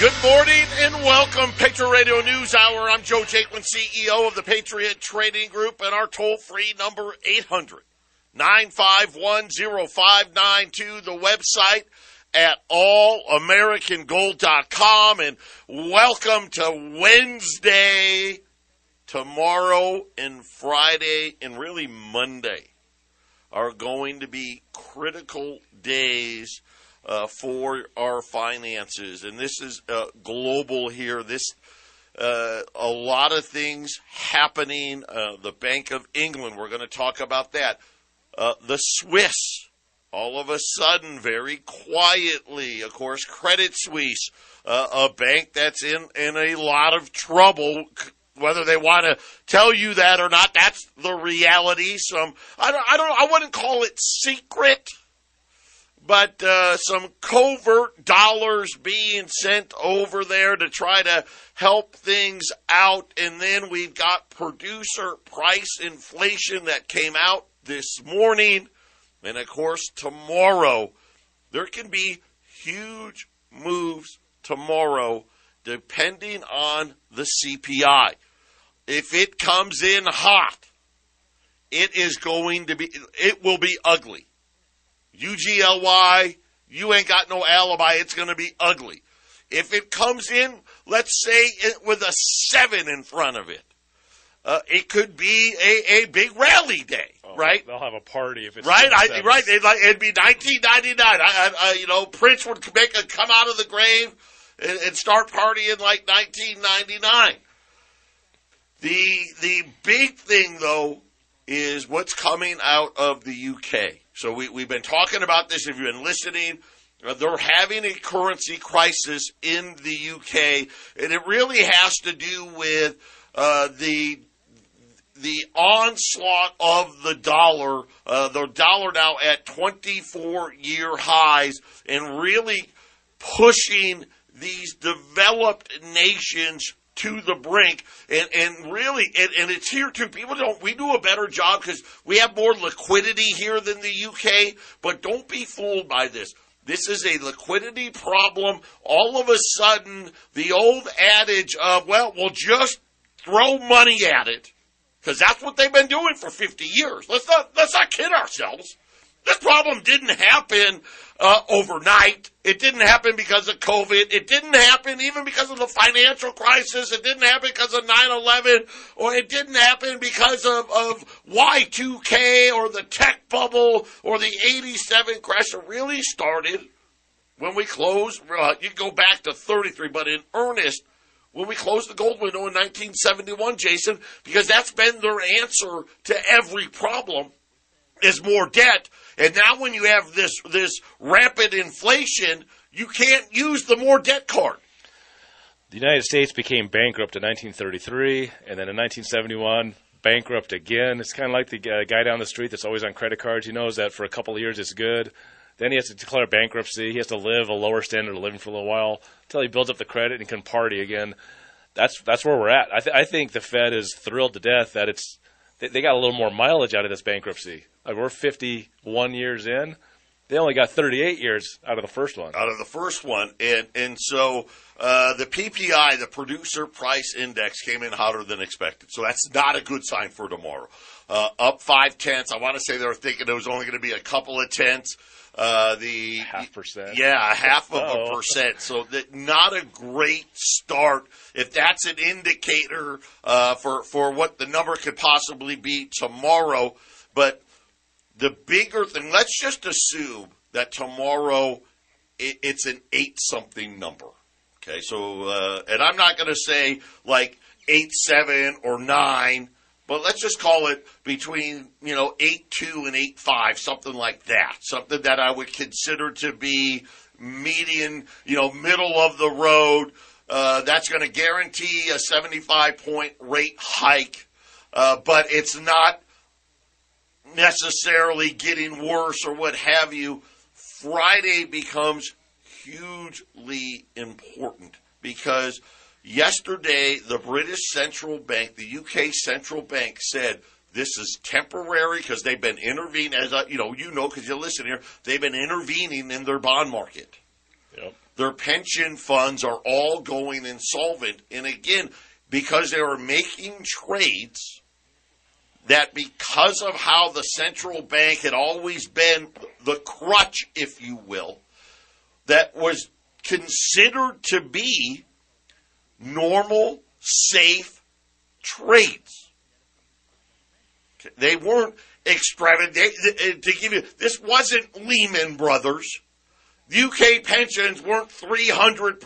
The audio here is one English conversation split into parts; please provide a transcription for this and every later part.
Good morning and welcome, Patriot Radio News Hour. I'm Joe Jaquin, CEO of the Patriot Trading Group, and our toll-free number, 800-951-0592, the website at allamericangold.com. And welcome to Wednesday, tomorrow, and Friday, and really Monday are going to be critical days for our finances, and this is global here. This a lot of things happening. The Bank of England, we're going to talk about that. The Swiss, all of a sudden, very quietly, of course, Credit Suisse, a bank that's in a lot of trouble. Whether they want to tell you that or not, that's the reality. Some I wouldn't call it secret, but some covert dollars being sent over there to try to help things out. And then we've got producer price inflation that came out this morning. And, of course, tomorrow, there can be huge moves tomorrow depending on the CPI. If it comes in hot, it will be ugly. UGLY, you ain't got no alibi. It's going to be ugly. If it comes in, let's say, with a 7 in front of it, it could be a big rally day, right? They'll have a party if it's right. Right? It'd be 1999. Prince would make a come out of the grave and start partying like 1999. The big thing though is what's coming out of the UK. So we've been talking about this. If you've been listening, they're having a currency crisis in the UK, and it really has to do with the onslaught of the dollar. The dollar now at 24-year highs, and really pushing these developed nations to the brink, and really, and it's here too. People we do a better job because we have more liquidity here than the UK, but don't be fooled by this. This is a liquidity problem. All of a sudden, the old adage of, well, we'll just throw money at it, because that's what they've been doing for 50 years. Let's not kid ourselves. This problem didn't happen overnight. It didn't happen because of COVID. It didn't happen even because of the financial crisis. It didn't happen because of 9/11, or it didn't happen because of Y2K or the tech bubble or the 87 crash. It really started when we closed. You go back to 33, but in earnest, when we closed the gold window in 1971, Jason, because that's been their answer to every problem is more debt. And now when you have this rapid inflation, you can't use the more debt card. The United States became bankrupt in 1933, and then in 1971, bankrupt again. It's kind of like the guy down the street that's always on credit cards. He knows that for a couple of years it's good. Then he has to declare bankruptcy. He has to live a lower standard of living for a little while until he builds up the credit and can party again. That's where we're at. I think the Fed is thrilled to death that they got a little more mileage out of this bankruptcy. Like, we're 51 years in. They only got 38 years out of the first one. And so the PPI, the Producer Price Index, came in hotter than expected. So that's not a good sign for tomorrow. Up 0.5. I want to say they were thinking it was only going to be a couple of tenths. The 0.5%. Yeah, 0.5%. So not a great start. If that's an indicator for what the number could possibly be tomorrow. But the bigger thing, let's just assume that tomorrow it's an 8-something number. Okay, so, and I'm not going to say like 8.7 or 9, but let's just call it between, 8.2 and 8.5, something like that. Something that I would consider to be median, middle of the road. That's going to guarantee a 75-point rate hike, but it's not necessarily getting worse or what have you. Friday becomes hugely important because yesterday the British Central Bank, the UK Central Bank, said this is temporary because they've been intervening, as because you listen here, they've been intervening in their bond market. Yep. Their pension funds are all going insolvent. And again, because they were making trades that because of how the central bank had always been the crutch, if you will, that was considered to be normal, safe trades. They weren't extravagant. To give you, this wasn't Lehman Brothers. UK pensions weren't 300%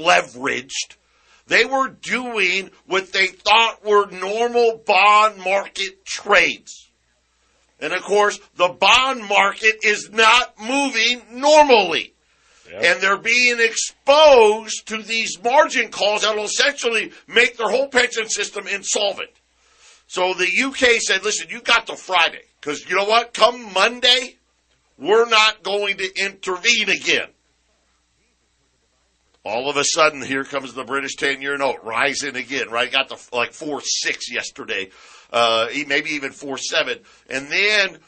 leveraged. They were doing what they thought were normal bond market trades. And, of course, the bond market is not moving normally. Yep. And they're being exposed to these margin calls that will essentially make their whole pension system insolvent. So the UK said, listen, you got to Friday, because you know what? Come Monday, we're not going to intervene again. All of a sudden, here comes the British 10-year note rising again, right? Got to like 4.6 yesterday, maybe even 4.7. And then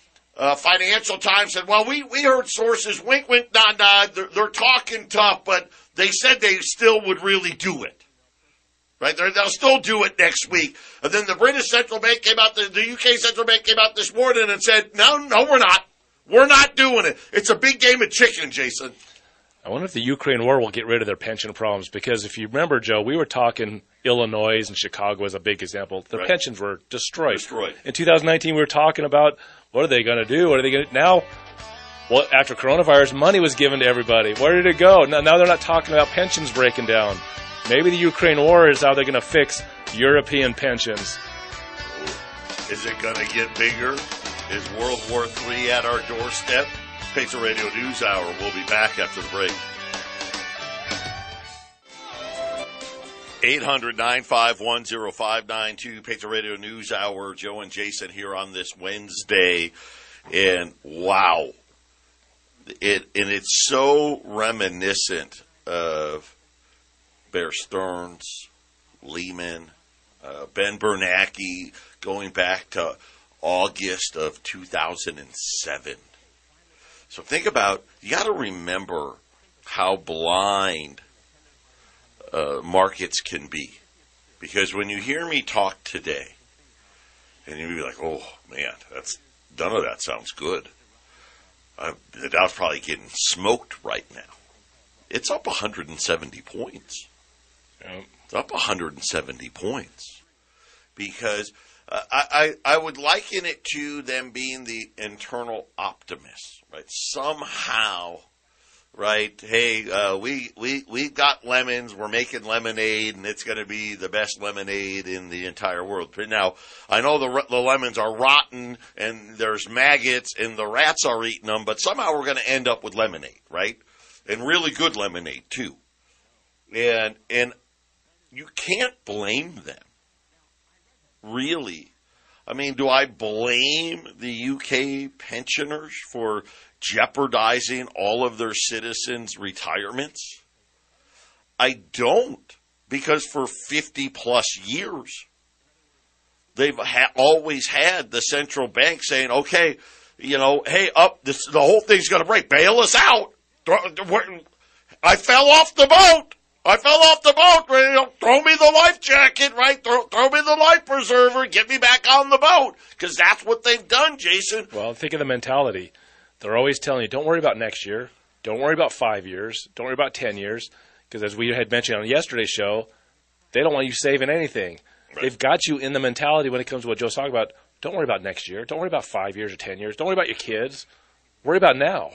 Financial Times said, well, we heard sources, wink, wink, nod, nod. They're talking tough, but they said they still would really do it. Right? They'll still do it next week. And then the British Central Bank came out, the UK Central Bank came out this morning and said, no, we're not. We're not doing it. It's a big game of chicken, Jason. I wonder if the Ukraine war will get rid of their pension problems, because if you remember, Joe, we were talking Illinois and Chicago as a big example. Their right. pensions were destroyed. In 2019, we were talking about what are they going to do? What are they going to now? Well, after coronavirus, money was given to everybody. Where did it go? Now they're not talking about pensions breaking down. Maybe the Ukraine war is how they're going to fix European pensions. Is it going to get bigger? Is World War III at our doorstep? Pizza Radio News Hour. We'll be back after the break. 800-951-0592. Pizza Radio News Hour. Joe and Jason here on this Wednesday. And wow. It's so reminiscent of Bear Stearns, Lehman, Ben Bernanke, going back to August of 2007. So think about, you got to remember how blind markets can be. Because when you hear me talk today, and you'll be like, oh, man, none of that sounds good. The Dow's probably getting smoked right now. It's up 170 points. Yep. It's up 170 points. Because I would liken it to them being the internal optimist, right? Somehow, right? Hey, we've got lemons. We're making lemonade, and it's going to be the best lemonade in the entire world. But now, I know the lemons are rotten, and there's maggots, and the rats are eating them. But somehow we're going to end up with lemonade, right? And really good lemonade too. And you can't blame them. Really? I mean, do I blame the UK pensioners for jeopardizing all of their citizens' retirements? I don't, because for 50-plus years, they've always had the central bank saying, okay, hey, the whole thing's going to break. Bail us out. I fell off the boat. Throw me the life jacket, right? Throw me the life preserver. Get me back on the boat, because that's what they've done, Jason. Well, think of the mentality. They're always telling you, don't worry about next year. Don't worry about 5 years. Don't worry about 10 years, because as we had mentioned on yesterday's show, they don't want you saving anything. Right. They've got you in the mentality when it comes to what Joe's talking about. Don't worry about next year. Don't worry about 5 years or 10 years. Don't worry about your kids. Worry about now.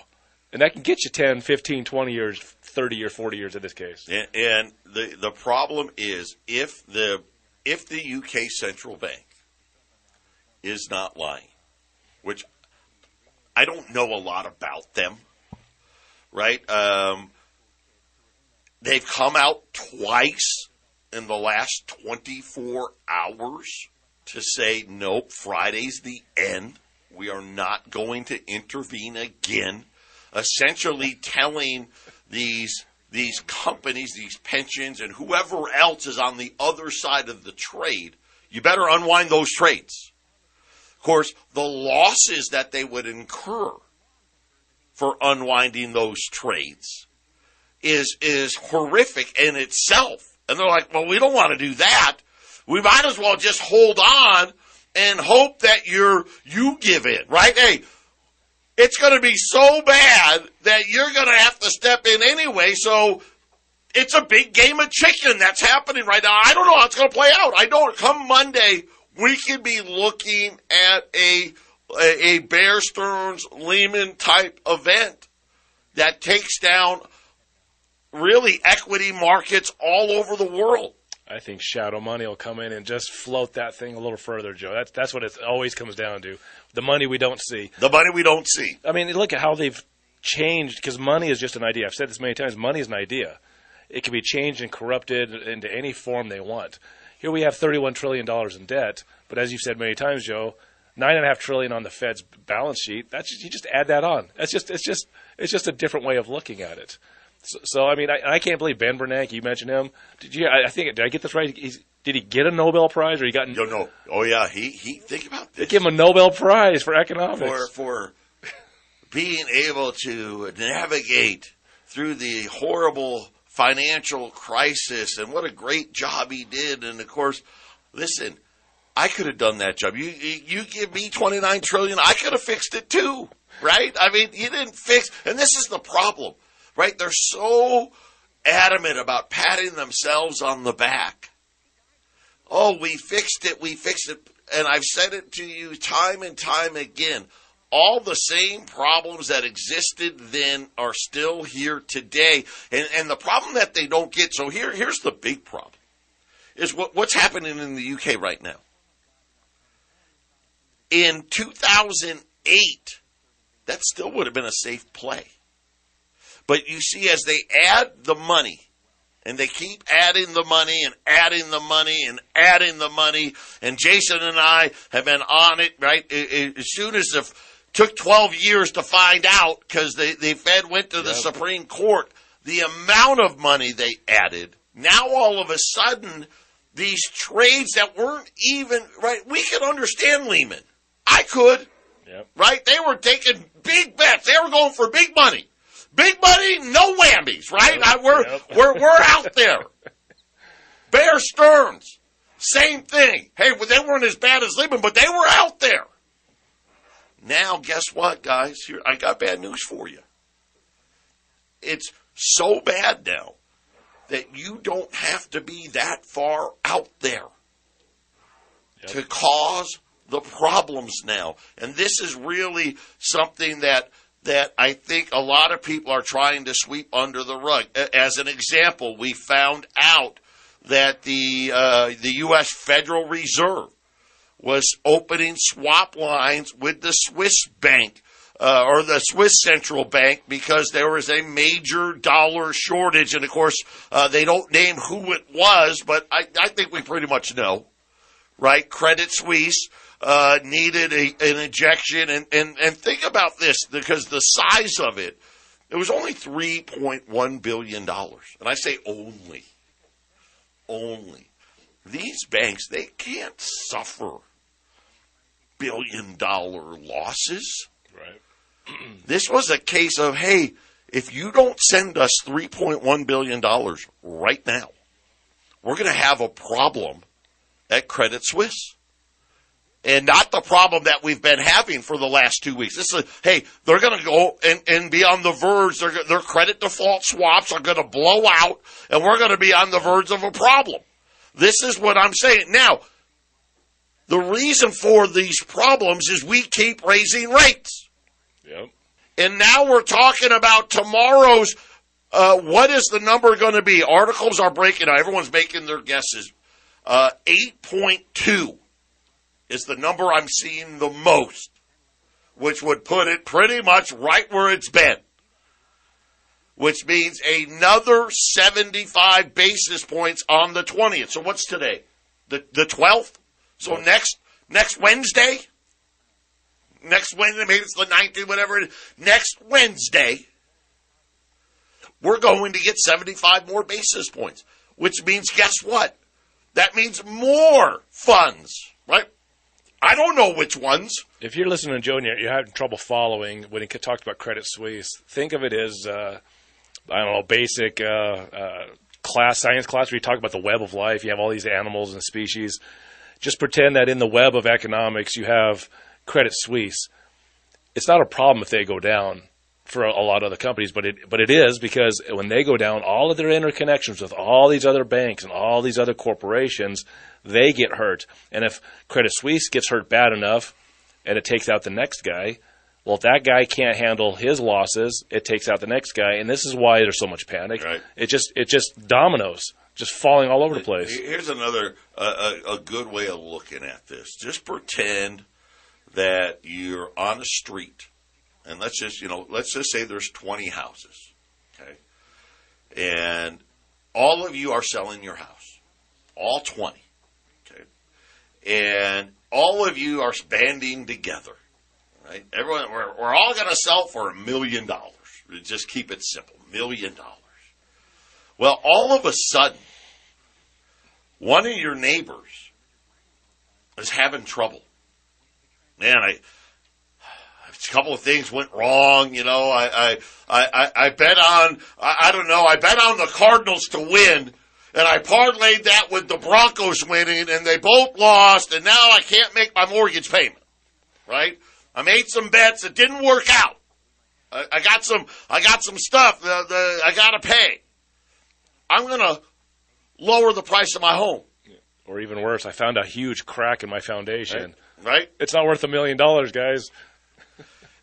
And that can get you 10, 15, 20 years, 30 years, 40 years in this case. And the problem is if the UK Central Bank is not lying, which I don't know a lot about them, right? They've come out twice in the last 24 hours to say, nope, Friday's the end. We are not going to intervene again, essentially telling these companies, these pensions, and whoever else is on the other side of the trade, you better unwind those trades. Of course, the losses that they would incur for unwinding those trades is horrific in itself. And they're like, well, we don't want to do that. We might as well just hold on and hope that you give in, right? Hey, it's going to be so bad that you're going to have to step in anyway, so it's a big game of chicken that's happening right now. I don't know how it's going to play out. I don't. Come Monday, we could be looking at a Bear Stearns, Lehman-type event that takes down really equity markets all over the world. I think shadow money will come in and just float that thing a little further, Joe. That's what it always comes down to, the money we don't see. The money we don't see. I mean, look at how they've changed, because money is just an idea. I've said this many times, money is an idea. It can be changed and corrupted into any form they want. Here we have $31 trillion in debt, but as you've said many times, Joe, $9.5 trillion on the Fed's balance sheet. You just add that on. It's just a different way of looking at it. So I mean, I can't believe Ben Bernanke. You mentioned him. Did I get this right? Did he get a Nobel Prize, or he got? No. Oh yeah, he. Think about this. They give him a Nobel Prize for economics for being able to navigate through the horrible financial crisis, and what a great job he did. And of course, listen, I could have done that job. You give me $29 trillion, I could have fixed it too, right? I mean, you didn't fix, and this is the problem. Right? They're so adamant about patting themselves on the back. Oh, we fixed it. And I've said it to you time and time again. All the same problems that existed then are still here today. And the problem that they don't get, so here's the big problem, is what's happening in the UK right now. In 2008, that still would have been a safe play. But you see, as they add the money, and they keep adding the money and adding the money and adding the money, and Jason and I have been on it, right? As soon as it took 12 years to find out, because the Fed went to the Supreme Court, the amount of money they added, now all of a sudden, these trades that weren't even, right? We could understand Lehman. I could, right? They were taking big bets. They were going for big money. Big money, no whammies, right? We're out there. Bear Stearns, same thing. Hey, they weren't as bad as Lehman, but they were out there. Now, guess what, guys? Here, I got bad news for you. It's so bad now that you don't have to be that far out there to cause the problems now. And this is really something that I think a lot of people are trying to sweep under the rug. As an example, we found out that the U.S. Federal Reserve was opening swap lines with the Swiss bank, or the Swiss Central Bank, because there was a major dollar shortage. And, of course, they don't name who it was, but I think we pretty much know, right? Credit Suisse needed an injection, and think about this, because the size of it, it was only $3.1 billion. And I say only. These banks, they can't suffer billion-dollar losses. Right. This was a case of, hey, if you don't send us $3.1 billion right now, we're going to have a problem at Credit Suisse. And not the problem that we've been having for the last 2 weeks. This is, hey, they're going to go and be on the verge. Their credit default swaps are going to blow out, and we're going to be on the verge of a problem. This is what I'm saying. Now, the reason for these problems is we keep raising rates. Yep. And now we're talking about tomorrow's, what is the number going to be? Articles are breaking out. Everyone's making their guesses. 8.2. is the number I'm seeing the most, which would put it pretty much right where it's been. which means another 75 basis points on the 20th. So what's today? The 12th? So next Wednesday? Next Wednesday, maybe it's the 19th, whatever it is. Next Wednesday, we're going to get 75 more basis points, which means guess what? That means more funds, right? I don't know which ones. If you're listening to Joe and you're having trouble following when he talked about Credit Suisse, think of it as, basic science class where you talk about the web of life. You have all these animals and species. Just pretend that in the web of economics you have Credit Suisse. It's not a problem if they go down for a lot of other companies, but it is, because when they go down, all of their interconnections with all these other banks and all these other corporations, they get hurt. And if Credit Suisse gets hurt bad enough and it takes out the next guy, well, if that guy can't handle his losses, it takes out the next guy. And this is why there's so much panic. Right. It just dominoes, just falling all over the place. Here's another a good way of looking at this. Just pretend that you're on a street. And let's just say there's 20 houses, okay? And all of you are selling your house, all 20, okay? And all of you are banding together, right? Everyone, we're all going to sell for $1 million. Just keep it simple, $1 million. Well, all of a sudden, one of your neighbors is having trouble. Man, a couple of things went wrong, I bet on the Cardinals to win, and I parlayed that with the Broncos winning, and they both lost, and now I can't make my mortgage payment, right? I made some bets that didn't work out. I got some stuff that I gotta pay. I'm gonna lower the price of my home. Or even worse, I found a huge crack in my foundation. Right? It's not worth $1 million, guys.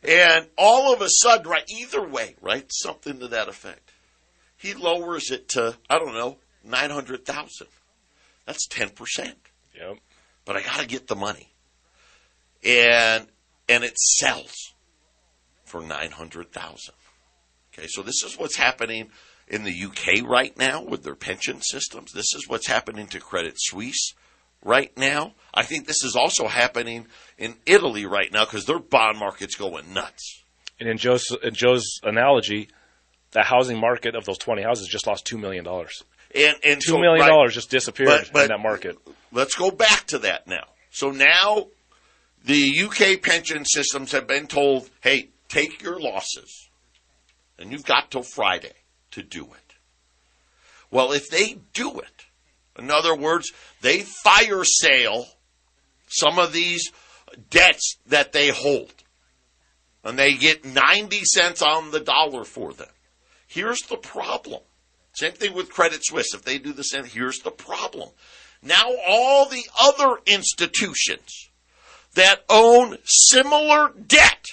And all of a sudden, right, either way, right, something to that effect, he lowers it to, I don't know, $900,000. That's 10%. Yep. But I got to get the money. And it sells for $900,000. Okay, so this is what's happening in the UK right now with their pension systems. This is what's happening to Credit Suisse right now. I think this is also happening in Italy right now because their bond market's going nuts. And in Joe's analogy, the housing market of those 20 houses just lost $2 million. And $2 million just disappeared in that market. Let's go back to that now. So now the UK pension systems have been told, hey, take your losses, and you've got till Friday to do it. Well, if they do it, in other words, they fire sale some of these debts that they hold, and they get 90 cents on the dollar for them. Here's the problem. Same thing with Credit Suisse. If they do the same, here's the problem. Now all the other institutions that own similar debt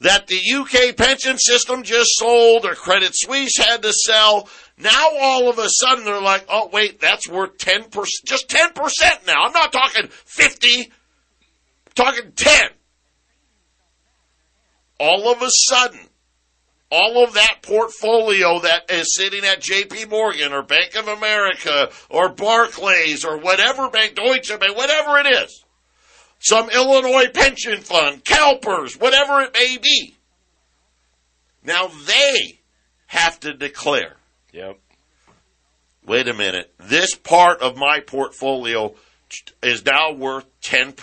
that the UK pension system just sold or Credit Suisse had to sell, now all of a sudden they're like, oh, wait, that's worth 10%. Just 10% now. I'm not talking 50. I'm talking 10. All of a sudden, all of that portfolio that is sitting at J.P. Morgan or Bank of America or Barclays or whatever bank, Deutsche Bank, whatever it is, some Illinois pension fund, CalPERS, whatever it may be, now they have to declare, yep, wait a minute, this part of my portfolio is now worth 10%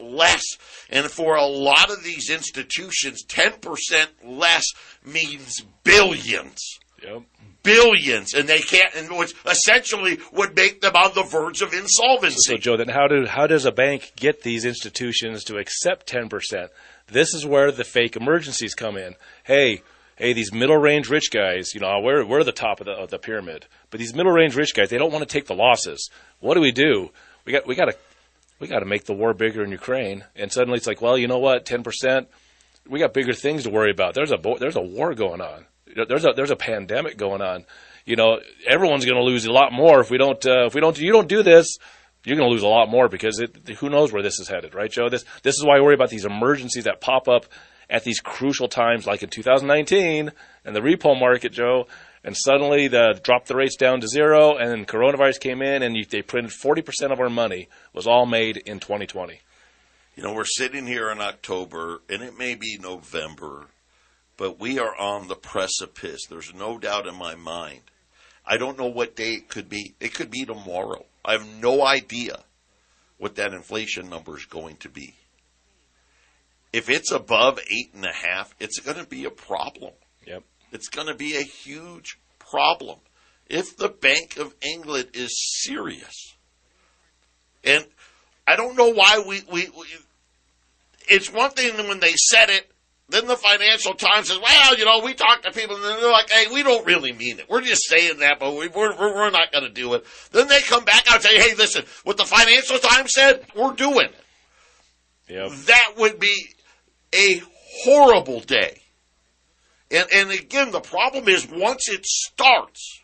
less. And for a lot of these institutions, 10% less means billions. Yep. Billions. And they can't, and which essentially would make them on the verge of insolvency. So, Joe, then how does a bank get these institutions to accept 10%? This is where the fake emergencies come in. Hey, these middle-range rich guys, we're the top of the pyramid. But these middle-range rich guys, they don't want to take the losses. What do? We got to make the war bigger in Ukraine. And suddenly it's like, well, you know what? 10%. We got bigger things to worry about. There's a war going on. There's a pandemic going on. Everyone's going to lose a lot more if you don't do this. You're going to lose a lot more because who knows where this is headed, right, Joe? This is why I worry about these emergencies that pop up at these crucial times like in 2019 and the repo market, Joe, and suddenly the dropped the rates down to zero and then coronavirus came in and they printed 40% of our money was all made in 2020. You know, we're sitting here in October, and it may be November, but we are on the precipice. There's no doubt in my mind. I don't know what day it could be. It could be tomorrow. I have no idea what that inflation number is going to be. If it's above 8.5, it's going to be a problem. Yep. It's going to be a huge problem. If the Bank of England is serious, and I don't know why we it's one thing when they said it, then the Financial Times says, well, you know, we talked to people, and they're like, hey, we don't really mean it. We're just saying that, but we're not going to do it. Then they come back out and say, hey, listen, what the Financial Times said, we're doing it. Yep. That would be a horrible day. And again, the problem is once it starts,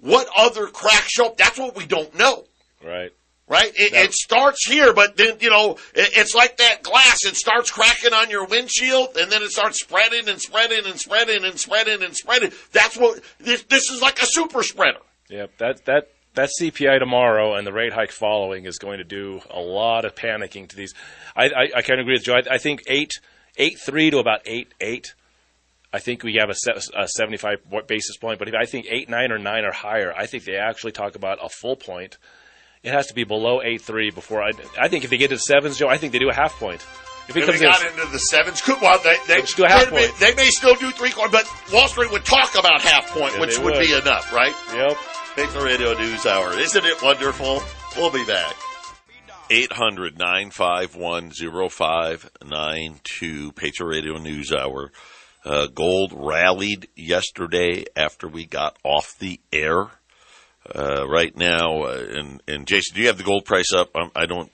what other crack show? That's what we don't know. Right. Right? It starts here, but then, you know, it's like that glass. It starts cracking on your windshield, and then it starts spreading and spreading and spreading and spreading and spreading. That's what this is, like a super spreader. Yeah, that CPI tomorrow and the rate hike following is going to do a lot of panicking to these. I kind of agree with Joe. I think 8.3 to about 8.8. I think we have a 75 basis point, but if I think 8.9 or 9 or higher, I think they actually talk about a full point. It has to be below 8.3 before I think if they get to the sevens, Joe, I think they do a half point. If it comes they got into the sevens, could well they do a half point. They may still do 3 quarters, but Wall Street would talk about half point, yeah, which would be enough, right? Yep. Patriot Radio News Hour. Isn't it wonderful? We'll be back. 800-951-0592. Patriot Radio News Hour. Gold rallied yesterday after we got off the air. Right now, and Jason, do you have the gold price up? I don't.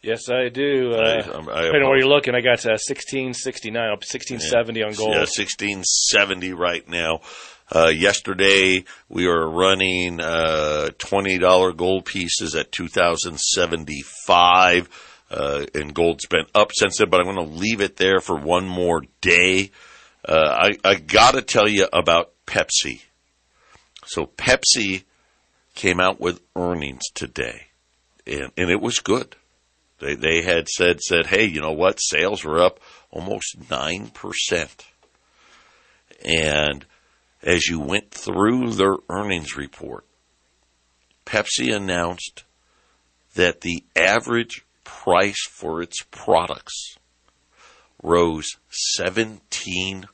Yes, I do. I don't know where you're looking. I got 1669 up, 1670 on gold. Yeah, 1670 right now. Yesterday we were running $20 gold pieces at 2075, and gold's been up since then. But I'm going to leave it there for one more day. I got to tell you about Pepsi. So Pepsi came out with earnings today, and it was good. They had said, hey, you know what? Sales were up almost 9%. And as you went through their earnings report, Pepsi announced that the average price for its products rose 17%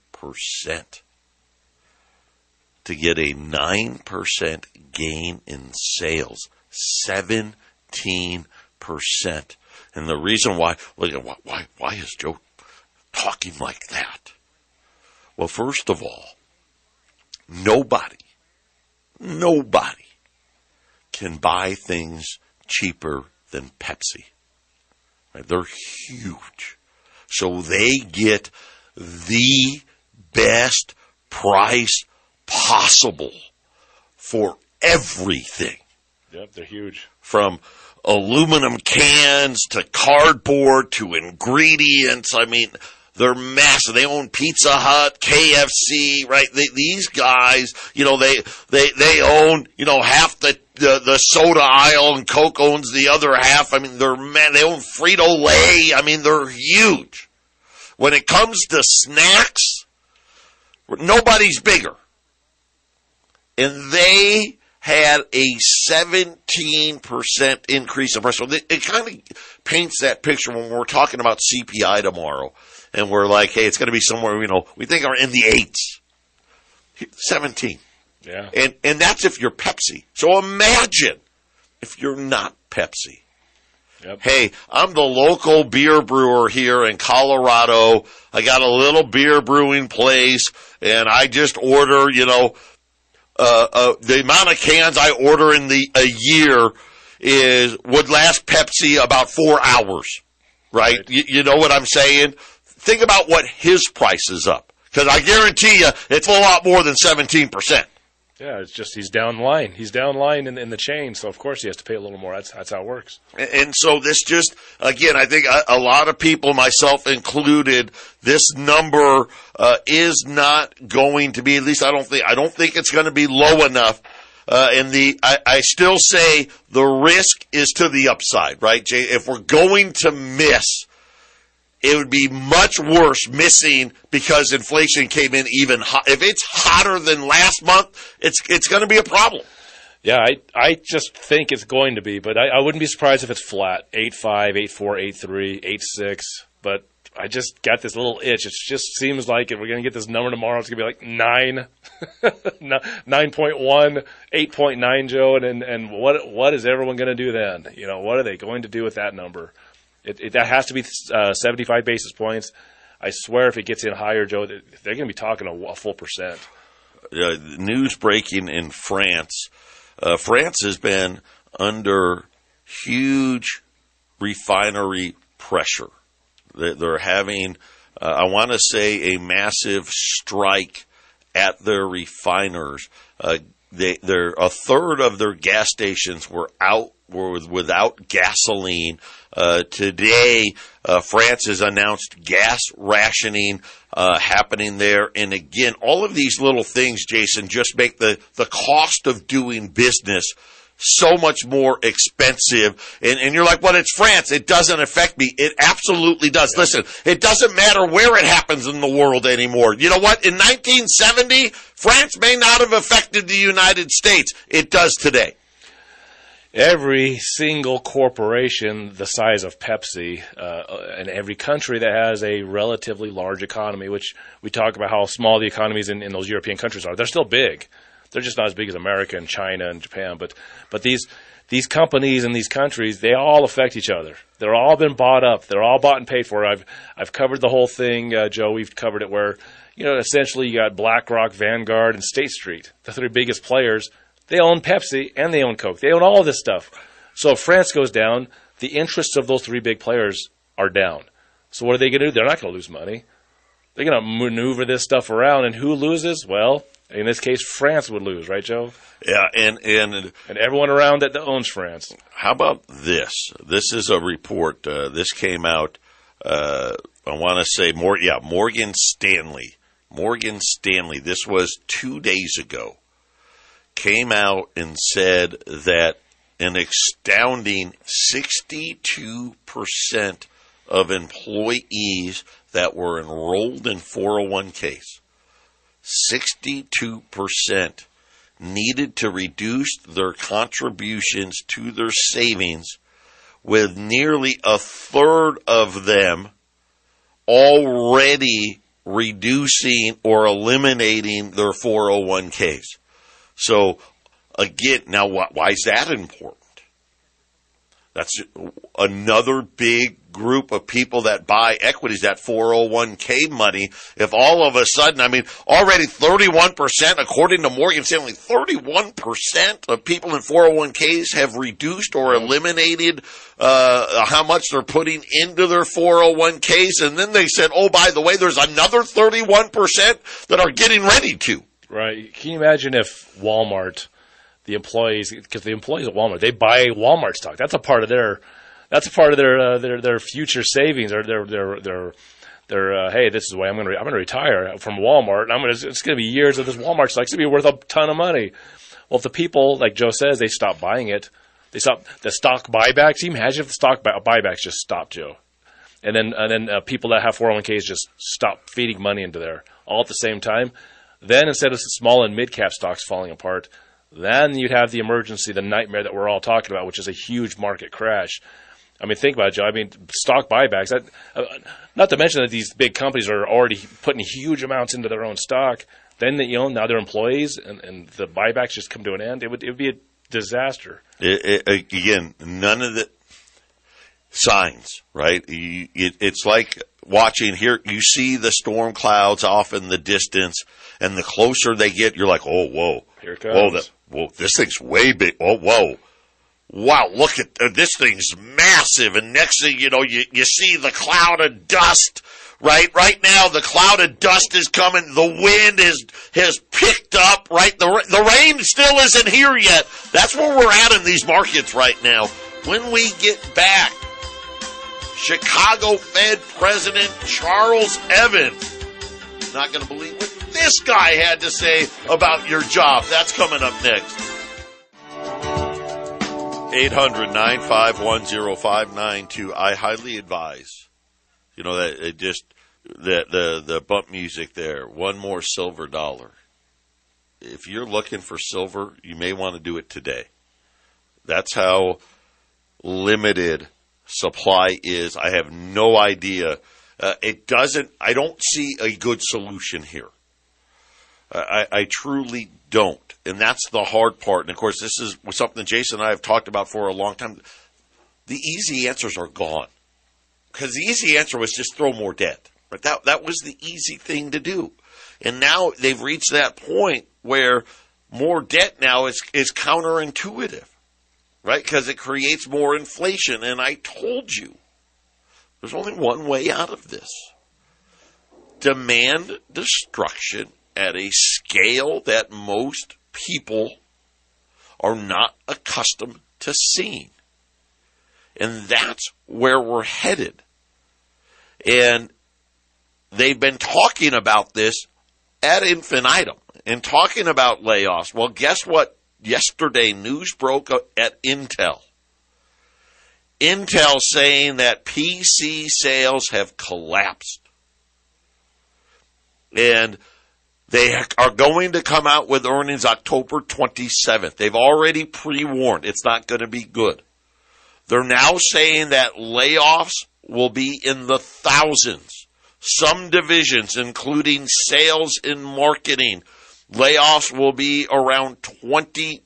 to get a 9% gain in sales. 17%. And the reason why is Joe talking like that? Well, first of all, nobody can buy things cheaper than Pepsi. Right? They're huge. So they get the best price possible for everything. Yep, they're huge. From aluminum cans to cardboard to ingredients. I mean, they're massive. They own Pizza Hut, KFC, right? These guys, you know, they own, you know, half the soda aisle, and Coke owns the other half. I mean, they own Frito-Lay. I mean, they're huge. When it comes to snacks, nobody's bigger. And they had a 17% increase in price. So it kind of paints that picture when we're talking about CPI tomorrow. And we're like, hey, it's going to be somewhere, you know, we think are in the 8s. 17. Yeah. And that's if you're Pepsi. So imagine if you're not Pepsi. Yep. Hey, I'm the local beer brewer here in Colorado. I got a little beer brewing place, and I just order, you know, the amount of cans I order in a year would last Pepsi about 4 hours, right? You know what I'm saying? Think about what his price is up, because I guarantee you it's a lot more than 17%. Yeah, it's just he's down line. He's down line in the chain, so of course he has to pay a little more. That's how it works. And so this just, again, I think a lot of people, myself included, this number is not going to be, at least I don't think it's going to be low enough. I still say the risk is to the upside, right, Jay? If we're going to miss, it would be much worse missing because inflation came in even hot. If it's hotter than last month, it's going to be a problem. Yeah, I just think it's going to be, but I wouldn't be surprised if it's flat, 8.5, 8.4, 8.3, 8.6, but I just got this little itch. It just seems like if we're going to get this number tomorrow, it's going to be like 9, 9.1, 8.9, Joe, and what is everyone going to do then? You know, what are they going to do with that number? That has to be 75 basis points. I swear if it gets in higher, Joe, they're going to be talking a full %. News breaking in France. France has been under huge refinery pressure. They're having, I want to say, a massive strike at their refiners. A third of their gas stations were without gasoline. Today, France has announced gas rationing happening there. And again, all of these little things, Jason, just make the cost of doing business so much more expensive. And you're like, well, it's France. It doesn't affect me. It absolutely does. Yeah. Listen, it doesn't matter where it happens in the world anymore. You know what? In 1970, France may not have affected the United States. It does today. Every single corporation the size of Pepsi and every country that has a relatively large economy, which we talk about how small the economies in those European countries are, they're still big. They're just not as big as America and China and Japan. But these companies in these countries, they all affect each other. They're all been bought up. They're all bought and paid for. I've covered the whole thing, Joe. We've covered it where, you know, essentially you got BlackRock, Vanguard, and State Street, the three biggest players. They own Pepsi and they own Coke. They own all of this stuff. So if France goes down, the interests of those three big players are down. So what are they going to do? They're not going to lose money. They're going to maneuver this stuff around. And who loses? Well, in this case, France would lose, right, Joe? Yeah, and everyone around that owns France. How about this? This is a report. This came out. I want to say more. Yeah, Morgan Stanley. This was 2 days ago. Came out and said that an astounding 62% of employees that were enrolled in 401ks. 62% needed to reduce their contributions to their savings, with nearly a third of them already reducing or eliminating their 401ks. So, again, now why is that important? That's another big group of people that buy equities, that 401k money. If all of a sudden, I mean, already 31%, according to Morgan Stanley, 31% of people in 401ks have reduced or eliminated how much they're putting into their 401ks. And then they said, oh, by the way, there's another 31% that are getting ready to. Right. Can you imagine if Walmart... the employees at Walmart, they buy Walmart stock. That's a part of their future savings or their hey, this is the way I'm going to retire from Walmart, and it's going to be years of this Walmart stock. It's going to be worth a ton of money. Well, if the people, like Joe says, they stop buying it, they stop the stock buybacks. Can you imagine if the stock buybacks just stopped, Joe? And then people that have 401ks just stop feeding money into there all at the same time. Then instead of small and mid cap stocks falling apart, then you'd have the emergency, the nightmare that we're all talking about, which is a huge market crash. I mean, think about it, Joe. I mean, stock buybacks. Not to mention that these big companies are already putting huge amounts into their own stock. Then, you know, now they're employees, and the buybacks just come to an end. It would be a disaster. Again, none of the signs, right? It's like watching here. You see the storm clouds off in the distance, and the closer they get, you're like, oh, whoa. Here it comes. Whoa, this thing's way big. Oh, whoa. Wow, look at this thing's massive. And next thing you know, you see the cloud of dust right? Right now, the cloud of dust is coming. The wind has picked up, right? The rain still isn't here yet. That's where we're at in these markets right now. When we get back, Chicago Fed President Charles Evans. Not going to believe what this guy had to say about your job. That's coming up next. 800-951-0592. I highly advise. You know, that it just the bump music there. One more silver dollar. If you're looking for silver, you may want to do it today. That's how limited supply is. I have no idea. I don't see a good solution here. I truly don't. And that's the hard part. And, of course, this is something Jason and I have talked about for a long time. The easy answers are gone. Because the easy answer was just throw more debt. Right? That was the easy thing to do. And now they've reached that point where more debt now is counterintuitive. Right? Because it creates more inflation. And I told you. There's only one way out of this. Demand destruction at a scale that most people are not accustomed to seeing. And that's where we're headed. And they've been talking about this ad infinitum and talking about layoffs. Well, guess what? Yesterday, news broke at Intel. Intel saying that PC sales have collapsed. And they are going to come out with earnings October 27th. They've already pre-warned it's not going to be good. They're now saying that layoffs will be in the thousands. Some divisions, including sales and marketing, layoffs will be around 20%.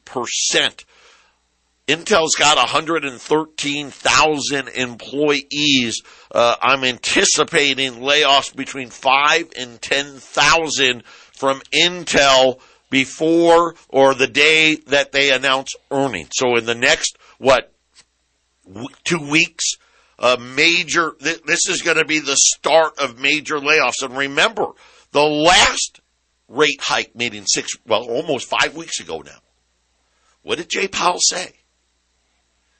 Intel's got 113,000 employees. I'm anticipating layoffs between 5,000 and 10,000 from Intel before or the day that they announce earnings. So in the next, 2 weeks, this is going to be the start of major layoffs. And remember, the last rate hike meeting almost 5 weeks ago now. What did Jay Powell say?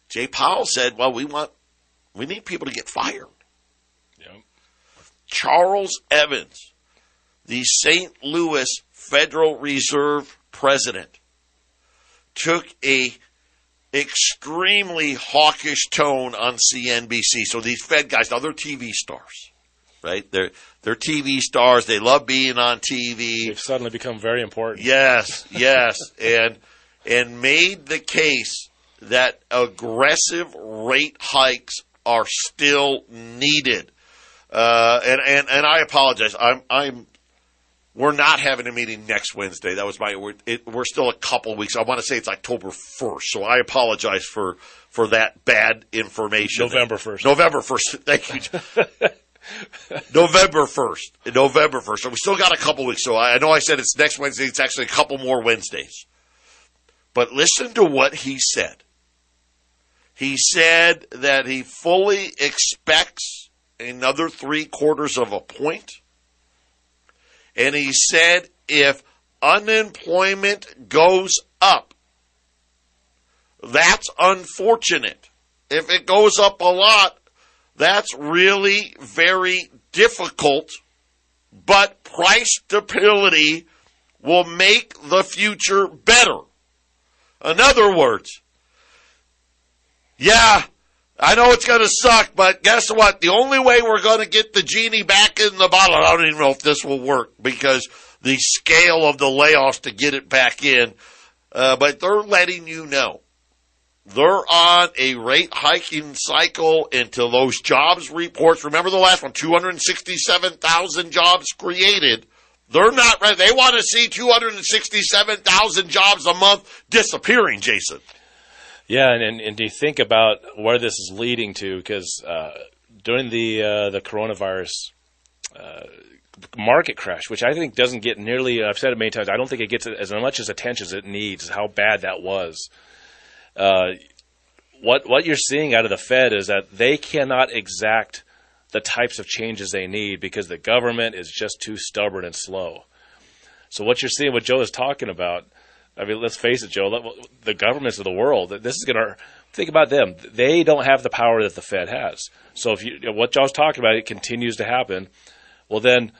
Jay Powell said, we need people to get fired. Yep. Charles Evans, the St. Louis Federal Reserve president, took a extremely hawkish tone on CNBC. So these Fed guys, now they're TV stars, right? They're TV stars. They love being on TV. They've suddenly become very important. Yes. and made the case that aggressive rate hikes are still needed. And I apologize. We're not having a meeting next Wednesday. That was we're still a couple weeks. I want to say it's October 1st. So I apologize for that bad information. November 1st. Thank you. November 1st. So we still got a couple weeks. So I know I said it's next Wednesday. It's actually a couple more Wednesdays. But listen to what he said. He said that he fully expects another 0.75 point. And he said if unemployment goes up, that's unfortunate. If it goes up a lot, that's really very difficult. But price stability will make the future better. In other words, yeah, I know it's going to suck, but guess what? The only way we're going to get the genie back in the bottle, I don't even know if this will work because the scale of the layoffs to get it back in, but they're letting you know. They're on a rate hiking cycle until those jobs reports. Remember the last one, 267,000 jobs created. They're not ready. They want to see 267,000 jobs a month disappearing, Jason. Yeah, and do you think about where this is leading to? Because during the coronavirus market crash, which I think doesn't get nearly, I've said it many times, I don't think it gets as much as attention as it needs, how bad that was. What you're seeing out of the Fed is that they cannot exact the types of changes they need because the government is just too stubborn and slow. So what you're seeing, what Joe is talking about, I mean, let's face it, Joe, the governments of the world, this is going to, think about them. They don't have the power that the Fed has. So if you, what Joe's talking about, it continues to happen. Well, then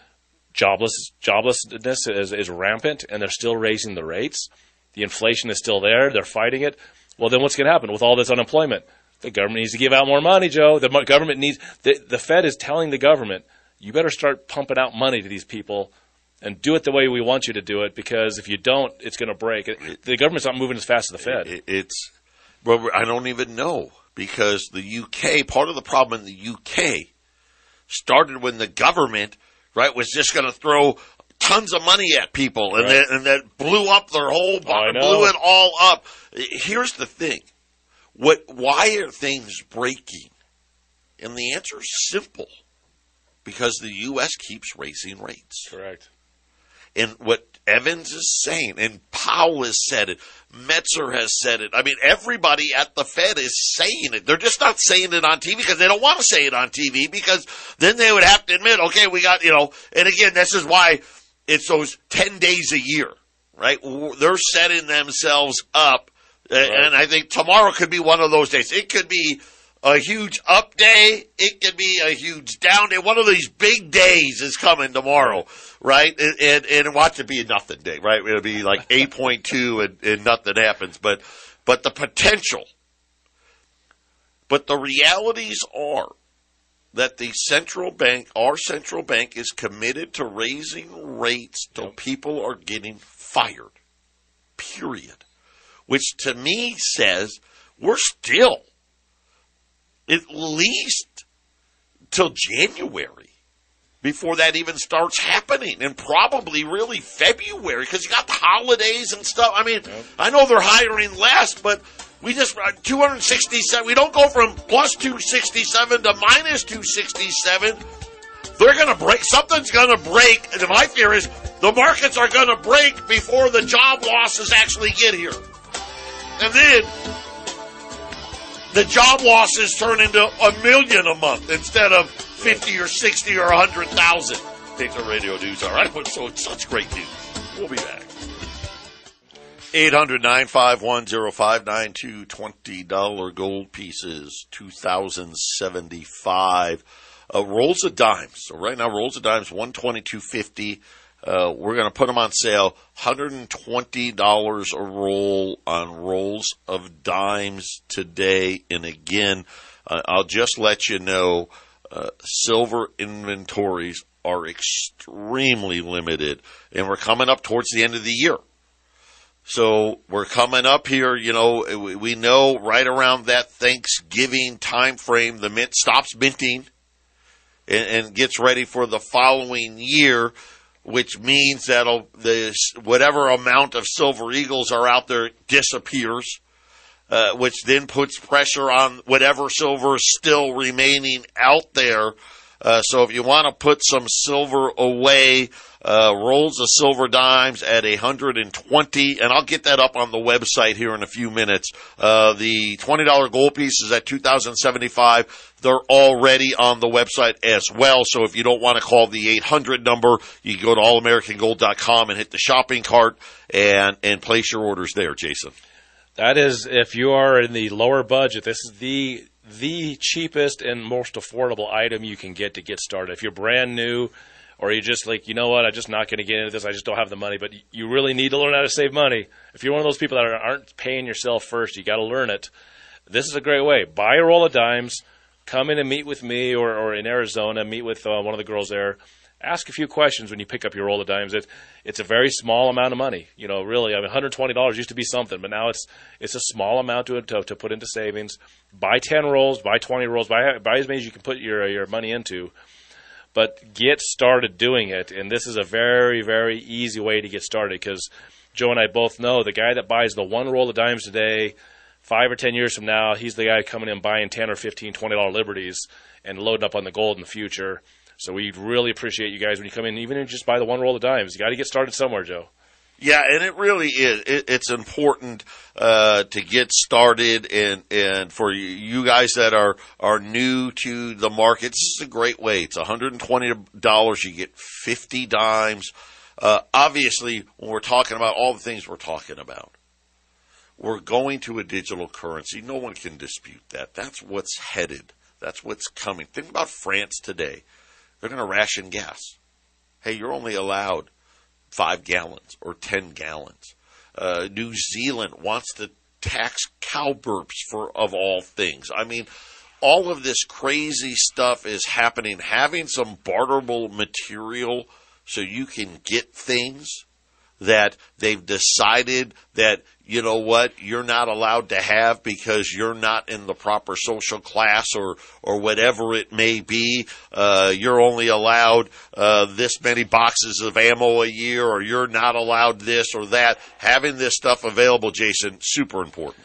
joblessness is rampant, and they're still raising the rates. The inflation is still there. They're fighting it. Well, then what's going to happen with all this unemployment? The government needs to give out more money, Joe. The government needs the Fed is telling the government, you better start pumping out money to these people and do it the way we want you to do it, because if you don't, it's going to break. The government's not moving as fast as the Fed. Well, I don't even know, because the U.K., part of the problem in the U.K. started when the government, right, was just going to throw tons of money at people, and right. that blew up their whole body, blew it all up. Here's the thing. Why are things breaking? And the answer is simple, because the U.S. keeps raising rates. Correct. And what Evans is saying, and Powell has said it, Metzer has said it. I mean, everybody at the Fed is saying it. They're just not saying it on TV because they don't want to say it on TV, because then they would have to admit, okay, we got, and again, this is why it's those 10 days a year, right? They're setting themselves up, right. And I think tomorrow could be one of those days. It could be a huge up day. It could be a huge down day. One of these big days is coming tomorrow, right? And watch it be a nothing day, right? It'll be like 8.2 and nothing happens. But the potential. But the realities are that the central bank, our central bank, is committed to raising rates till people are getting fired, period. Which to me says we're still at least till January before that even starts happening, and probably really February, because you got the holidays and stuff. I mean, yep. I know they're hiring less, but we just 267. We don't go from plus 267 to minus 267. They're going to break. Something's going to break. And my fear is the markets are going to break before the job losses actually get here, and then the job losses turn into 1 million a month instead of 50 or 60 or 100,000. Pizza Radio News Hour. Right, so it's such great news. We'll be back. 800-951-0592. $20 gold pieces, 2,075. Rolls of dimes. So right now, rolls of dimes, $122.50. We're going to put them on sale, $120 a roll on rolls of dimes today. And again, I'll just let you know, silver inventories are extremely limited, and we're coming up towards the end of the year. So we're coming up here, we know right around that Thanksgiving time frame, the mint stops minting and gets ready for the following year, which means that whatever amount of silver eagles are out there disappears, which then puts pressure on whatever silver is still remaining out there. So if you want to put some silver away, rolls of silver dimes at 120, and I'll get that up on the website here in a few minutes. The $20 gold piece is at 2,075. They're already on the website as well. So if you don't want to call the 800 number, you can go to allamericangold.com and hit the shopping cart and place your orders there, Jason. That is, if you are in the lower budget, this is the cheapest and most affordable item you can get to get started. If you're brand new, or you're just like, I'm just not going to get into this, I just don't have the money, but you really need to learn how to save money. If you're one of those people that aren't paying yourself first, you got to learn it. This is a great way. Buy a roll of dimes. Come in and meet with me, or in Arizona, meet with one of the girls there. Ask a few questions when you pick up your roll of dimes. It's a very small amount of money, really. I mean, $120 used to be something, but now it's a small amount to put into savings. Buy 10 rolls, buy 20 rolls, buy as many as you can put your money into. But get started doing it, and this is a very, very easy way to get started, because Joe and I both know the guy that buys the one roll of dimes today, 5 or 10 years from now, he's the guy coming in buying 10 or 15, $20 liberties and loading up on the gold in the future. So we really appreciate you guys when you come in, even if you just buy the one roll of dimes. You got to get started somewhere, Joe. Yeah, and it really is. It's important to get started, and for you guys that are new to the market, this is a great way. It's $120. You get 50 dimes. Obviously, when we're talking about all the things we're talking about, we're going to a digital currency. No one can dispute that. That's what's headed. That's what's coming. Think about France today. They're going to ration gas. Hey, you're only allowed 5 gallons or 10 gallons. New Zealand wants to tax cow burps for, of all things. I mean, all of this crazy stuff is happening. Having some barterable material so you can get things that they've decided that, you know what, you're not allowed to have because you're not in the proper social class or whatever it may be. You're only allowed this many boxes of ammo a year, or you're not allowed this or that. Having this stuff available, Jason, super important.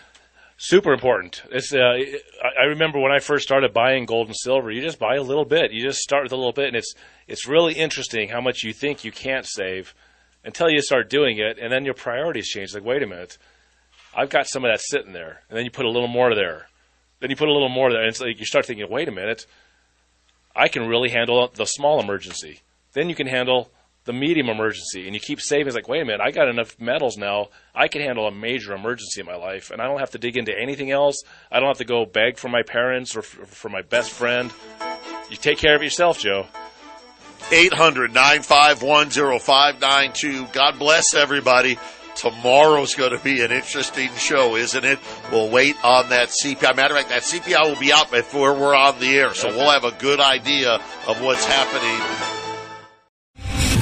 Super important. It's, I remember when I first started buying gold and silver, you just buy a little bit. You just start with a little bit, and it's really interesting how much you think you can't save until you start doing it, and then your priorities change. Like, wait a minute, I've got some of that sitting there. And then you put a little more there. Then you put a little more there. And it's like you start thinking, wait a minute, I can really handle the small emergency. Then you can handle the medium emergency. And you keep saving. It's like, wait a minute, I got enough metals now. I can handle a major emergency in my life. And I don't have to dig into anything else. I don't have to go beg for my parents or for my best friend. You take care of yourself, Joe. 800-951-0592. God bless everybody. Tomorrow's going to be an interesting show, isn't it? We'll wait on that CPI. Matter of fact, that CPI will be out before we're on the air, so we'll have a good idea of what's happening.